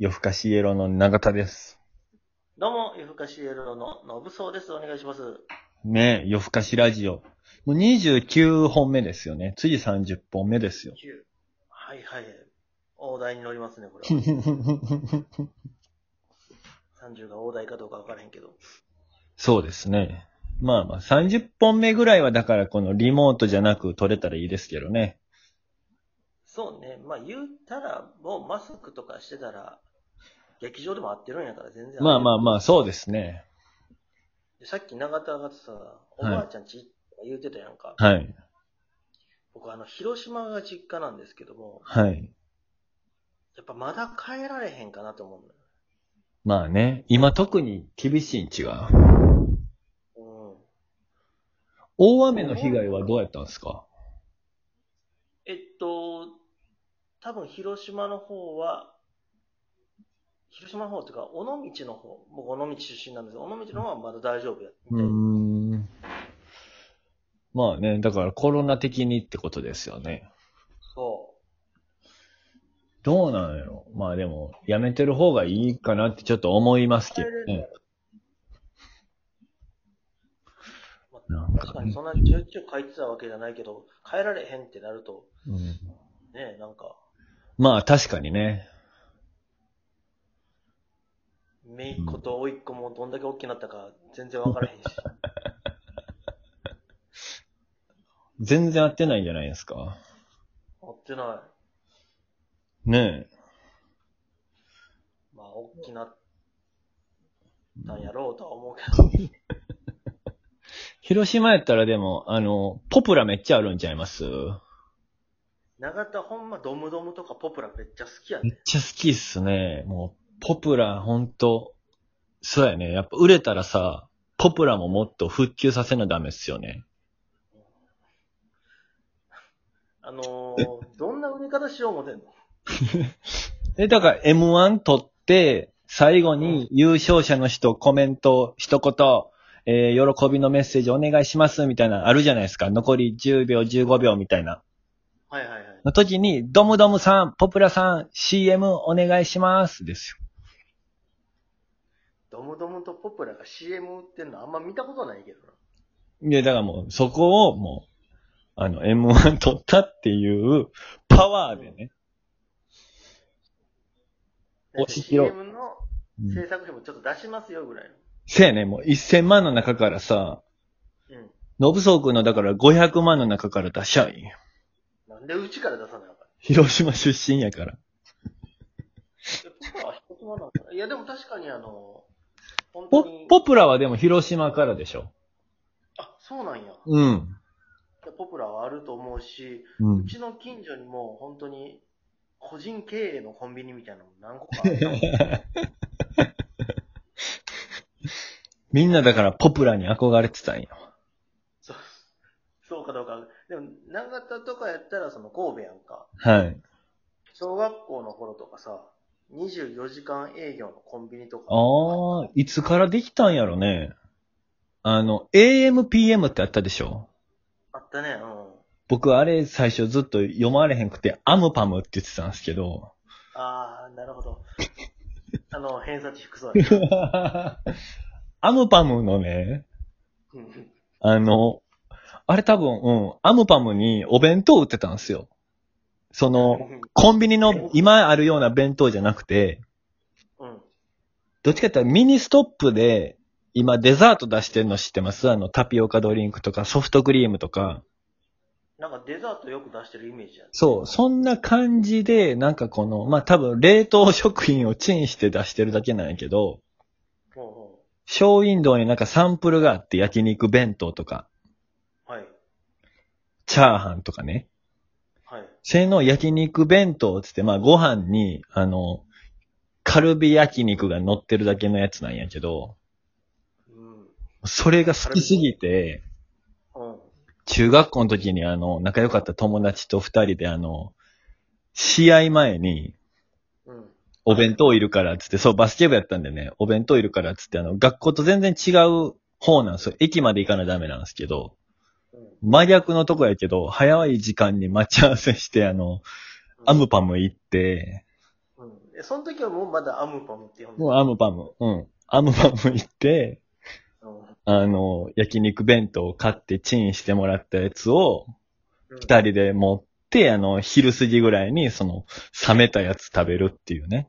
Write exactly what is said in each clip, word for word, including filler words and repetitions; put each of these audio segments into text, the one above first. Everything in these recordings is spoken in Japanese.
夜更かしイエローの永田です。どうも、夜更かしイエローののぶそうです。お願いします。ねえ、夜更かしラジオ。もうにじゅうきゅうほんめですよね。次さんじゅっぽんめですよ。はいはい。大台に乗りますね、これは。さんじゅうが大台かどうかわからへんけど。そうですね。まあまあ、さんじゅっぽんめぐらいはだからこのリモートじゃなく撮れたらいいですけどね。そうね。まあ言ったら、もうマスクとかしてたら、劇場でも合ってるんやから全然。まあまあまあ、そうですね。さっき永田がさ、おばあちゃんちとか言うてたやんか。はい。僕あの、広島が実家なんですけども。はい。やっぱまだ帰られへんかなと思うのよ。まあね。今特に厳しいん違う。大雨の被害はどうやったんですか？えっと、多分広島の方は、広島の方というか、尾道の方、僕尾道出身なんですけど、尾道の方はまだ大丈夫やって。うーん。まあね、だからコロナ的にってことですよね。そう。どうなんやろ？まあでも、やめてる方がいいかなってちょっと思いますけどね。確かにそんなちょいちょい帰ってたわけじゃないけど、帰られへんってなると、うん、ねえ、なんか。まあ確かにね。めいっ子とおいっ子もどんだけ大きくなったか全然わからへんし。全然会ってないんじゃないですか。会ってない。ねえ。まあ大きくなったんやろうとは思うけど。広島やったらでも、あの、ポプラめっちゃあるんちゃいます？長田ほんまドムドムとかポプラめっちゃ好きやね。めっちゃ好きっすね。もう、ポプラほんと、そうやね。やっぱ売れたらさ、ポプラももっと復旧させなダメっすよね。あのー、どんな売り方しようもてんの？え、だから エムワン 取って、最後に優勝者の人コメント一言、えー、喜びのメッセージお願いしますみたいなあるじゃないですか。残りじゅうびょう、じゅうごびょうみたいな。はいはいはい。の時に、ドムドムさん、ポプラさん、シーエム お願いしますですよ。ドムドムとポプラが シーエム 売ってんのあんま見たことないけどな。いや、だからもう、そこをもう、あの、エムワン 取ったっていうパワーでね。うん、押し切ろう。シーエム の制作費もちょっと出しますよぐらいの。せやね、もういっせんまんの中からさ、うん。のぶそうくんのだからごひゃくまんの中から出しゃいいんや。なんでうちから出さないのか。広島出身やから。広島なんだ。いやでも確かにあの、本当にポ、ポプラはでも広島からでしょ。あ、そうなんや。うん。ポプラはあると思うし、うん、うちの近所にも本当に個人経営のコンビニみたいなの何個かある。みんなだからポプラに憧れてたんよ。そう、そうかどうか。でも、長田とかやったらその神戸やんか。はい。小学校の頃とかさ、にじゅうよじかん営業のコンビニとか。ああ、いつからできたんやろね。あの、エーエム ピーエム ってあったでしょ？あったね、うん。僕あれ最初ずっと読まれへんくて、アムパムって言ってたんですけど。ああ、なるほど。あの、偏差値低そうやね。アムパムのね、あの、あれ多分、うん、アムパムにお弁当売ってたんですよ。その、コンビニの今あるような弁当じゃなくて、うん、どっちかって言ったらミニストップで、今デザート出してるの知ってます？あの、タピオカドリンクとかソフトクリームとか。なんかデザートよく出してるイメージやね。そう、そんな感じで、なんかこの、まあ、多分冷凍食品をチンして出してるだけなんやけど、ショーウィンドウになんかサンプルがあって焼肉弁当とか。はい。チャーハンとかね。はい。性能焼肉弁当つって、まあご飯に、あの、カルビ焼肉が乗ってるだけのやつなんやけど、うん、それが好きすぎて、うん、中学校の時にあの、仲良かった友達と二人であの、試合前に、うんお弁当いるからっつって、そう、バスケ部やったんでね、お弁当いるからっつって、あの、学校と全然違う方なんですよ。駅まで行かないとダメなんですけど、真逆のとこやけど、早い時間に待ち合わせして、あの、アムパム行って、うん、その時はもうまだアムパムって呼んで。もうアムパム。うん。アムパム行って、うん、あの、焼肉弁当を買ってチンしてもらったやつを、二人で持って、うん、あの、昼過ぎぐらいに、その、冷めたやつ食べるっていうね。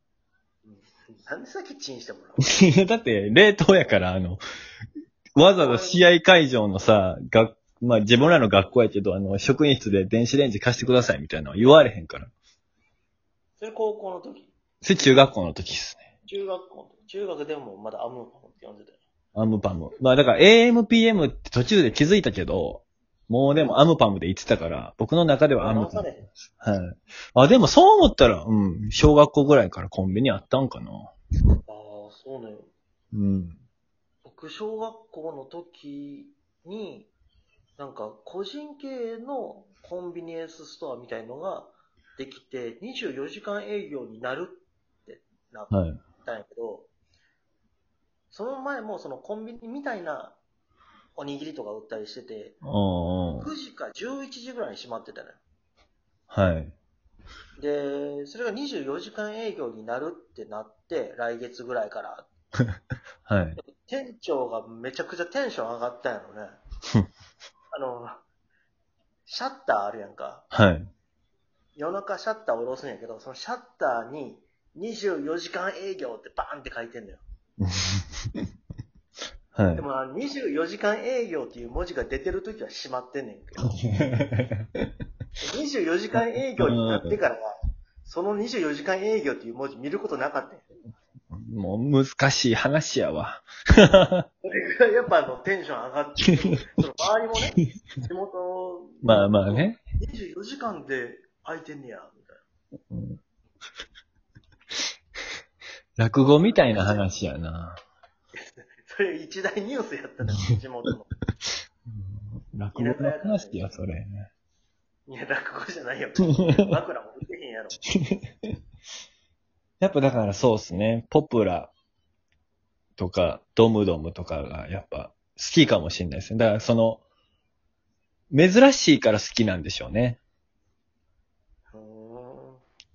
なんでさっきチンしてもらうのだって、冷凍やから、あの、わざわざ試合会場のさ、学、まあ、自分らの学校やけど、あの、職員室で電子レンジ貸してくださいみたいなのは言われへんから。それ高校の時？それ中学校の時っすね。中学校の時。中学でもまだアムパムって呼んでたよ。アムパム。まあだから エーエム ピーエム って途中で気づいたけど、もうでもアムパムで言ってたから、僕の中ではアムパム。はい。あ、でもそう思ったら、うん、小学校ぐらいからコンビニあったんかな。ああ、そうね。うん。僕、小学校の時に、なんか個人経営のコンビニエンスストアみたいのができて、にじゅうよじかん営業になるってなったんやけど、はい、その前もそのコンビニみたいな、おにぎりとか売ったりしてて、くじかじゅういちじぐらいに閉まってたのよ。はい。で、それがにじゅうよじかん営業になるってなって、来月ぐらいから。はい。店長がめちゃくちゃテンション上がったんやろね。あの、シャッターあるやんか。はい。夜中シャッターを下ろすんやけど、そのシャッターににじゅうよじかん営業ってバーンって書いてんのよ。はい、でもにじゅうよじかん営業っていう文字が出てるときは閉まってんねんけどにじゅうよじかん営業になってからはそのにじゅうよじかん営業っていう文字見ることなかったんや。もう難しい話やわ。それがやっぱあのテンション上がってその周りもね、地元まあまあね、にじゅうよじかんで空いてんねやみたいな落語みたいな話やな。それ一大ニュースやったね、地元の。落語の話や、それ。いや、落語じゃないよ。枕も打てへんやろ。やっぱだからそうっすね、ポプラとか、ドムドムとかがやっぱ好きかもしれないですね。だからその、珍しいから好きなんでしょうね。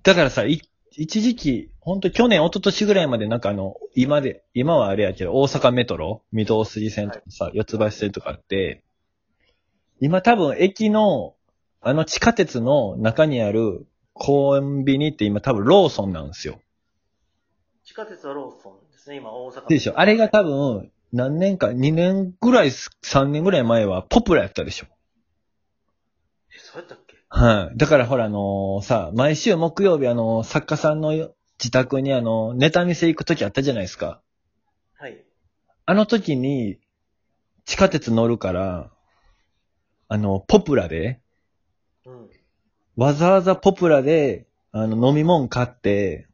だからさ、一一時期、ほんと去年、一昨年ぐらいまでなんかあの、今で、今はあれやけど、大阪メトロ、御堂筋線とかさ、四ツ橋線とかあって、今多分駅の、あの地下鉄の中にあるコンビニって今多分ローソンなんですよ。地下鉄はローソンですね、今大阪。でしょ。あれが多分、何年か、にねんぐらい、さんねんぐらい前はポプラやったでしょ。え、そうやったっけ？はい、あ。だからほらあのー、さ、毎週木曜日あのー、作家さんの自宅にあのー、ネタ見せ行くときあったじゃないですか。はい。あの時に、地下鉄乗るから、あのー、ポプラで、うん。わざわざポプラで、あの、飲み物買って、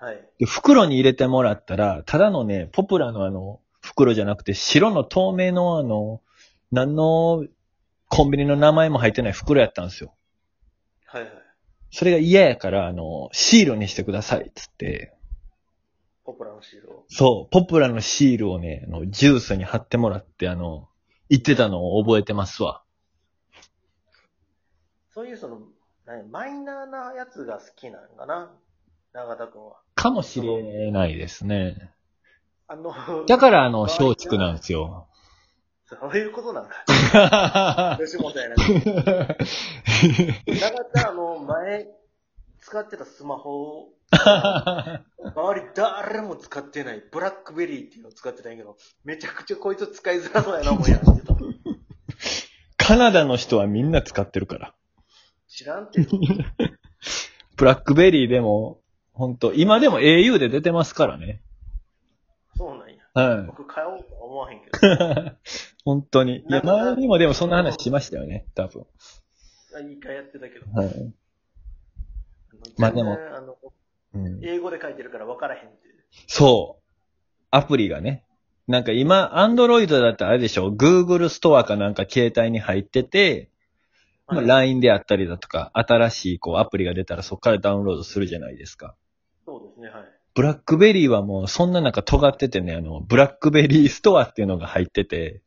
はい。で、袋に入れてもらったら、ただのね、ポプラのあの、袋じゃなくて、白の透明のあの、何の、コンビニの名前も入ってない袋やったんですよ。はいはい。それが嫌やから、あの、シールにしてください、つって。ポプラのシールを？そう、ポプラのシールをね、あの、ジュースに貼ってもらって、あの、言ってたのを覚えてますわ。そういうその、マイナーなやつが好きなんかな、永田くんは。かもしれないですね。あの、だからあの、松竹なんですよ。そういうことなんだ。吉本やな。だから、あの、前、使ってたスマホを、周り誰も使ってない、ブラックベリーっていうのを使ってたんやけど、めちゃくちゃこいつ使いづらそうやな、思いやってた。カナダの人はみんな使ってるから。知らんって。ブラックベリーでも、ほんと、今でも エーユー で出てますからね。そうなんや。はい。僕買おうとは思わへんけど。本当に。いや、前にもでもそんな話しましたよね、多分。一回やってたけど。はい。まあでも、あの、うん、英語で書いてるから分からへんって。そう。アプリがね。なんか今、アンドロイドだったらあれでしょ、Google ストアかなんか携帯に入ってて、まあ、ライン であったりだとか、新しいこうアプリが出たらそこからダウンロードするじゃないですか。そうですね、はい。ブラックベリーはもうそんな中尖っててね、あの、ブラックベリーストアっていうのが入ってて、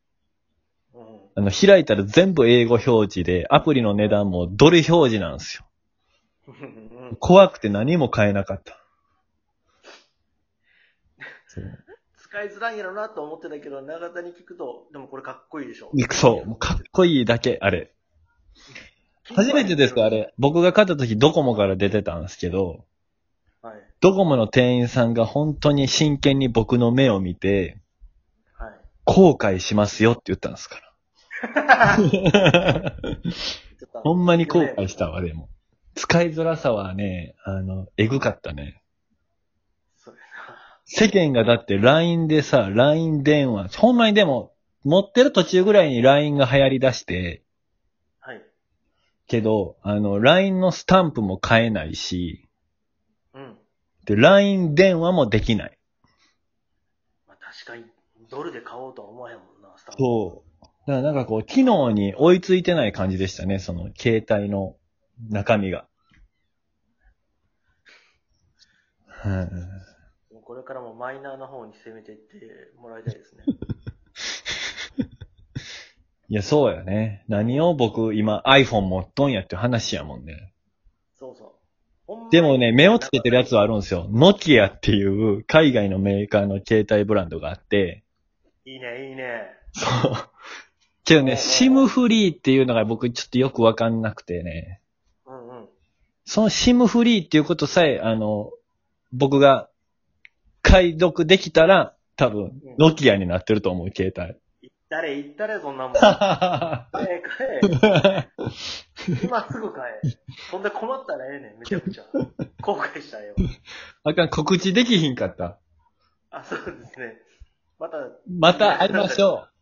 うん、あの、開いたら全部英語表示で、アプリの値段もドル表示なんですよ。怖くて何も買えなかった。使いづらいんやろなと思ってたけど、長田に聞くと、でもこれかっこいいでしょ。そう、もうかっこいいだけ、あれ。初めてですか、あれ。僕が買った時ドコモから出てたんですけど、はい、ドコモの店員さんが本当に真剣に僕の目を見て、はい、後悔しますよって言ったんですから。ほんまに後悔したわ、でも。使いづらさはね、あの、えぐかったね。世間がだって ライン でさ、ライン 電話、ほんまにでも、持ってる途中ぐらいに ライン が流行り出して、はい。けど、あの、ライン のスタンプも買えないし、うん。で、ライン 電話もできない。まあ確かに、ドルで買おうとは思わへんもんな、スタンプ。そう。だからなんかこう、機能に追いついてない感じでしたね、その、携帯の中身が。はい。これからもマイナーの方に攻めていってもらいたいですね。いや、そうやね。何を僕、今 iPhone 持っとんやって話やもんね。そうそう。でもね、目をつけてるやつはあるんですよ。ノキアっていう海外のメーカーの携帯ブランドがあって。いいね、いいね。そう。けどね、SIM フリーっていうのが僕ちょっとよくわかんなくてね。うんうん。その SIM フリーっていうことさえ、あの、僕が、解読できたら、多分、ノキアになってると思う、うん、携帯。いったれ、いったれ、そんなもん。買え、買え。今すぐ買え。そんで困ったらええねん、めちゃくちゃ。後悔したよ。あかん、告知できひんかった。あ、そうですね。また、また会いましょう。